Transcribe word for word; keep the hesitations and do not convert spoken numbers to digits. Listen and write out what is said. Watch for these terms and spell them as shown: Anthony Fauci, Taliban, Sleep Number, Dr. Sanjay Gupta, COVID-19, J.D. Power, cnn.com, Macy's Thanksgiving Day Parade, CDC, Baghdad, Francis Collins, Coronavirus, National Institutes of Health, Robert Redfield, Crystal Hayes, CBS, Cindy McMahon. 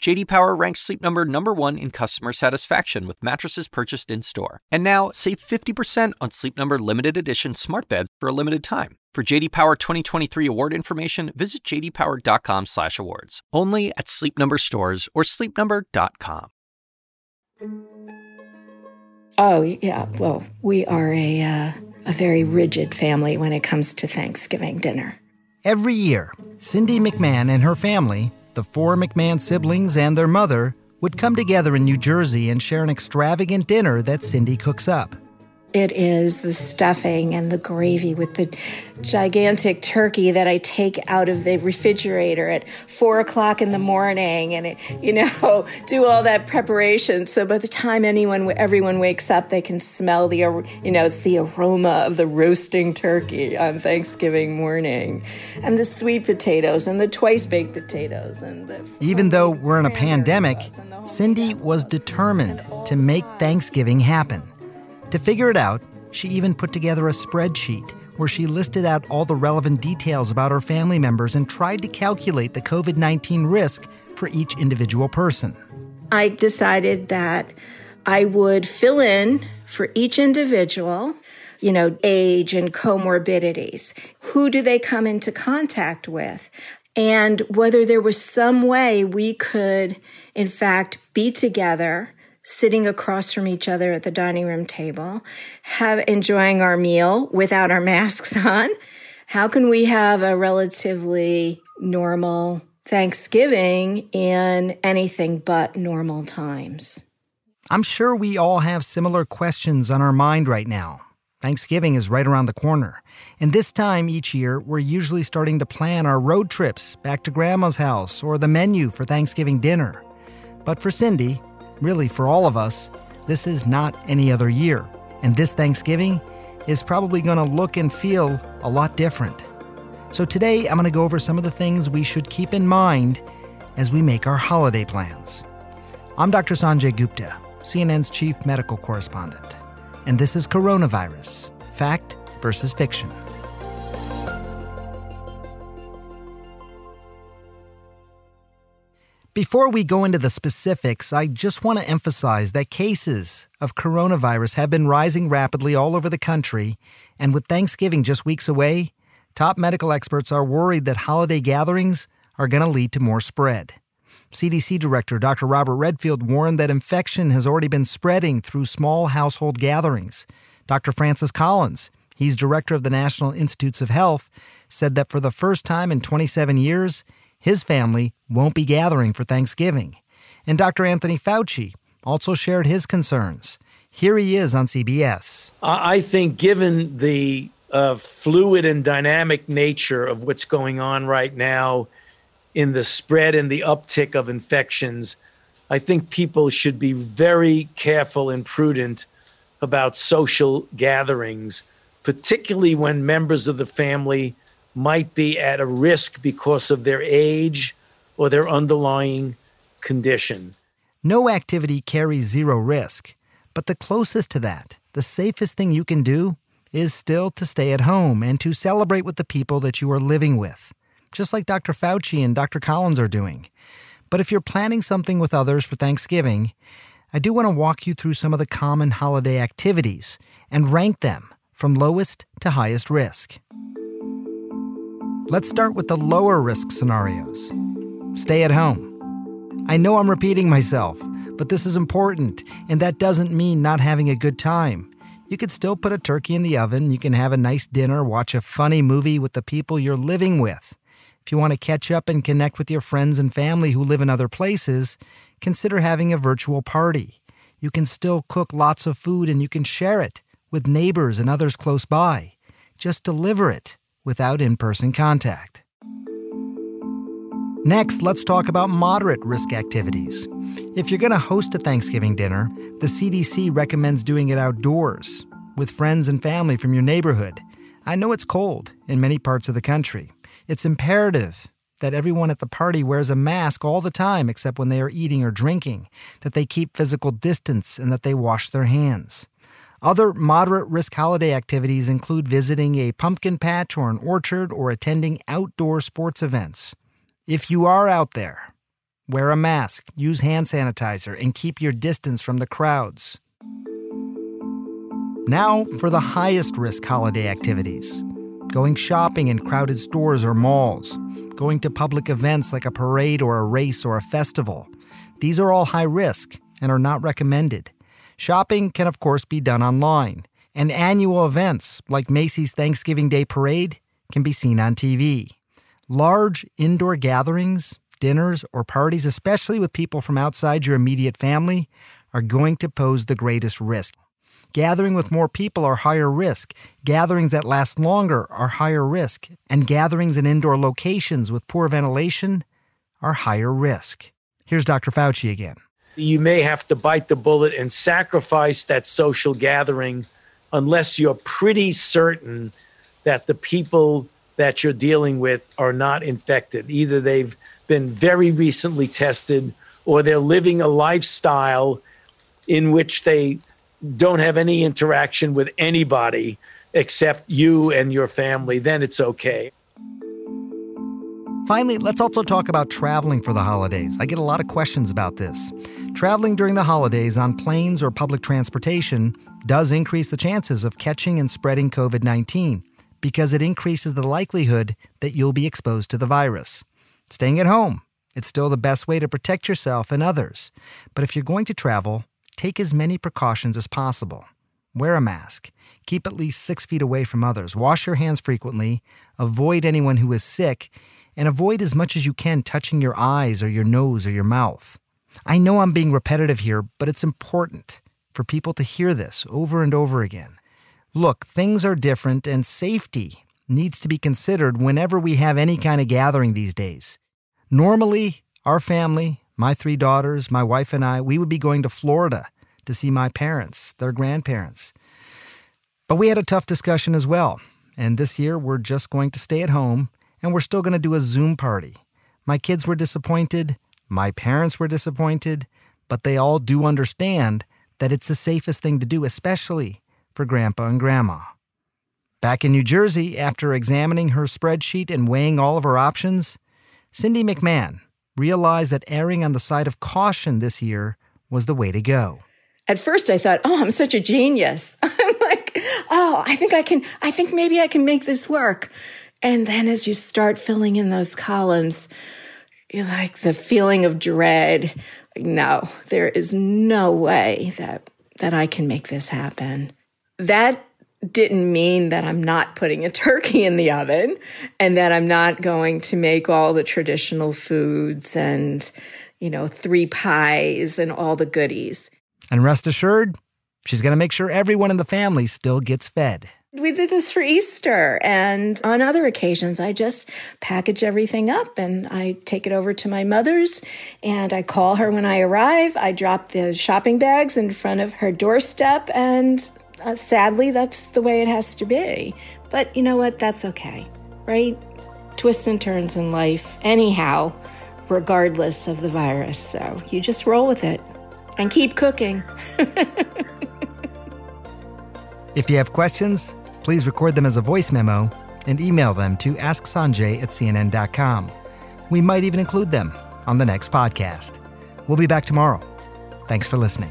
J D. Power ranks Sleep Number number one in customer satisfaction with mattresses purchased in-store. And now, save fifty percent on Sleep Number limited edition smart beds for a limited time. For J D. Power twenty twenty-three award information, visit j d power dot com slash awards. Only at Sleep Number stores or sleep number dot com. Oh, yeah. Well, we are a, uh, a very rigid family when it comes to Thanksgiving dinner. Every year, Cindy McMahon and her family, the four McMahon siblings and their mother, would come together in New Jersey and share an extravagant dinner that Cindy cooks up. It is the stuffing and the gravy with the gigantic turkey that I take out of the refrigerator at four o'clock in the morning, and it, you know, do all that preparation. So by the time anyone, everyone wakes up, they can smell the, you know, it's the aroma of the roasting turkey on Thanksgiving morning, and the sweet potatoes and the twice baked potatoes and the. Even though we're in a pandemic, Cindy was determined to make Thanksgiving happen. To figure it out, she even put together a spreadsheet where she listed out all the relevant details about her family members and tried to calculate the covid nineteen risk for each individual person. I decided that I would fill in for each individual, you know, age and comorbidities. Who do they come into contact with? And whether there was some way we could, in fact, be together sitting across from each other at the dining room table, have enjoying our meal without our masks on. How can we have a relatively normal Thanksgiving in anything but normal times? I'm sure we all have similar questions on our mind right now. Thanksgiving is right around the corner. And this time each year, we're usually starting to plan our road trips back to grandma's house or the menu for Thanksgiving dinner. But for Cindy, really, for all of us, this is not any other year. And this Thanksgiving is probably going to look and feel a lot different. So today, I'm going to go over some of the things we should keep in mind as we make our holiday plans. I'm Doctor Sanjay Gupta, C N N's chief medical correspondent. And this is Coronavirus, Fact versus Fiction. Before we go into the specifics, I just want to emphasize that cases of coronavirus have been rising rapidly all over the country, and with Thanksgiving just weeks away, top medical experts are worried that holiday gatherings are going to lead to more spread. C D C Director Doctor Robert Redfield warned that infection has already been spreading through small household gatherings. Doctor Francis Collins, he's director of the National Institutes of Health, said that for the first time in twenty-seven years, his family won't be gathering for Thanksgiving. And Doctor Anthony Fauci also shared his concerns. Here he is on C B S. I think given the uh, fluid and dynamic nature of what's going on right now in the spread and the uptick of infections, I think people should be very careful and prudent about social gatherings, particularly when members of the family might be at a risk because of their age or their underlying condition. No activity carries zero risk, but the closest to that, the safest thing you can do is still to stay at home and to celebrate with the people that you are living with, just like Doctor Fauci and Doctor Collins are doing. But if you're planning something with others for Thanksgiving, I do want to walk you through some of the common holiday activities and rank them from lowest to highest risk. Let's start with the lower risk scenarios. Stay at home. I know I'm repeating myself, but this is important, and that doesn't mean not having a good time. You could still put a turkey in the oven, you can have a nice dinner, watch a funny movie with the people you're living with. If you want to catch up and connect with your friends and family who live in other places, consider having a virtual party. You can still cook lots of food and you can share it with neighbors and others close by. Just deliver it without in-person contact. Next, let's talk about moderate risk activities. If you're going to host a Thanksgiving dinner, the C D C recommends doing it outdoors with friends and family from your neighborhood. I know it's cold in many parts of the country. It's imperative that everyone at the party wears a mask all the time except when they are eating or drinking, that they keep physical distance, and that they wash their hands. Other moderate-risk holiday activities include visiting a pumpkin patch or an orchard or attending outdoor sports events. If you are out there, wear a mask, use hand sanitizer, and keep your distance from the crowds. Now for the highest-risk holiday activities. Going shopping in crowded stores or malls, going to public events like a parade or a race or a festival. These are all high risk and are not recommended. Shopping can, of course, be done online, and annual events like Macy's Thanksgiving Day Parade can be seen on T V. Large indoor gatherings, dinners, or parties, especially with people from outside your immediate family, are going to pose the greatest risk. Gathering with more people are higher risk. Gatherings that last longer are higher risk. And gatherings in indoor locations with poor ventilation are higher risk. Here's Doctor Fauci again. You may have to bite the bullet and sacrifice that social gathering unless you're pretty certain that the people that you're dealing with are not infected. Either they've been very recently tested or they're living a lifestyle in which they don't have any interaction with anybody except you and your family. Then it's okay. Finally, let's also talk about traveling for the holidays. I get a lot of questions about this. Traveling during the holidays on planes or public transportation does increase the chances of catching and spreading COVID nineteen because it increases the likelihood that you'll be exposed to the virus. Staying at home, it's still the best way to protect yourself and others. But if you're going to travel, take as many precautions as possible. Wear a mask. Keep at least six feet away from others. Wash your hands frequently. Avoid anyone who is sick. And avoid as much as you can touching your eyes or your nose or your mouth. I know I'm being repetitive here, but it's important for people to hear this over and over again. Look, things are different, and safety needs to be considered whenever we have any kind of gathering these days. Normally, our family, my three daughters, my wife and I, we would be going to Florida to see my parents, their grandparents. But we had a tough discussion as well. And this year, we're just going to stay at home, and we're still going to do a Zoom party. My kids were disappointed. My parents were disappointed. But they all do understand that it's the safest thing to do, especially for Grandpa and Grandma. Back in New Jersey, after examining her spreadsheet and weighing all of her options, Cindy McMahon realized that erring on the side of caution this year was the way to go. At first I thought, oh, I'm such a genius. I'm like, oh, I think I can, I think maybe I can make this work. And then as you start filling in those columns, you're like the feeling of dread. No, there is no way that, that I can make this happen. That didn't mean that I'm not putting a turkey in the oven and that I'm not going to make all the traditional foods and, you know, three pies and all the goodies. And rest assured, she's going to make sure everyone in the family still gets fed. We did this for Easter, and on other occasions, I just package everything up, and I take it over to my mother's, and I call her when I arrive. I drop the shopping bags in front of her doorstep, and uh, sadly, that's the way it has to be. But you know what? That's okay, right? Twists and turns in life, anyhow, regardless of the virus. So you just roll with it and keep cooking. If you have questions, please record them as a voice memo and email them to ask sanjay at c n n dot com. We might even include them on the next podcast. We'll be back tomorrow. Thanks for listening.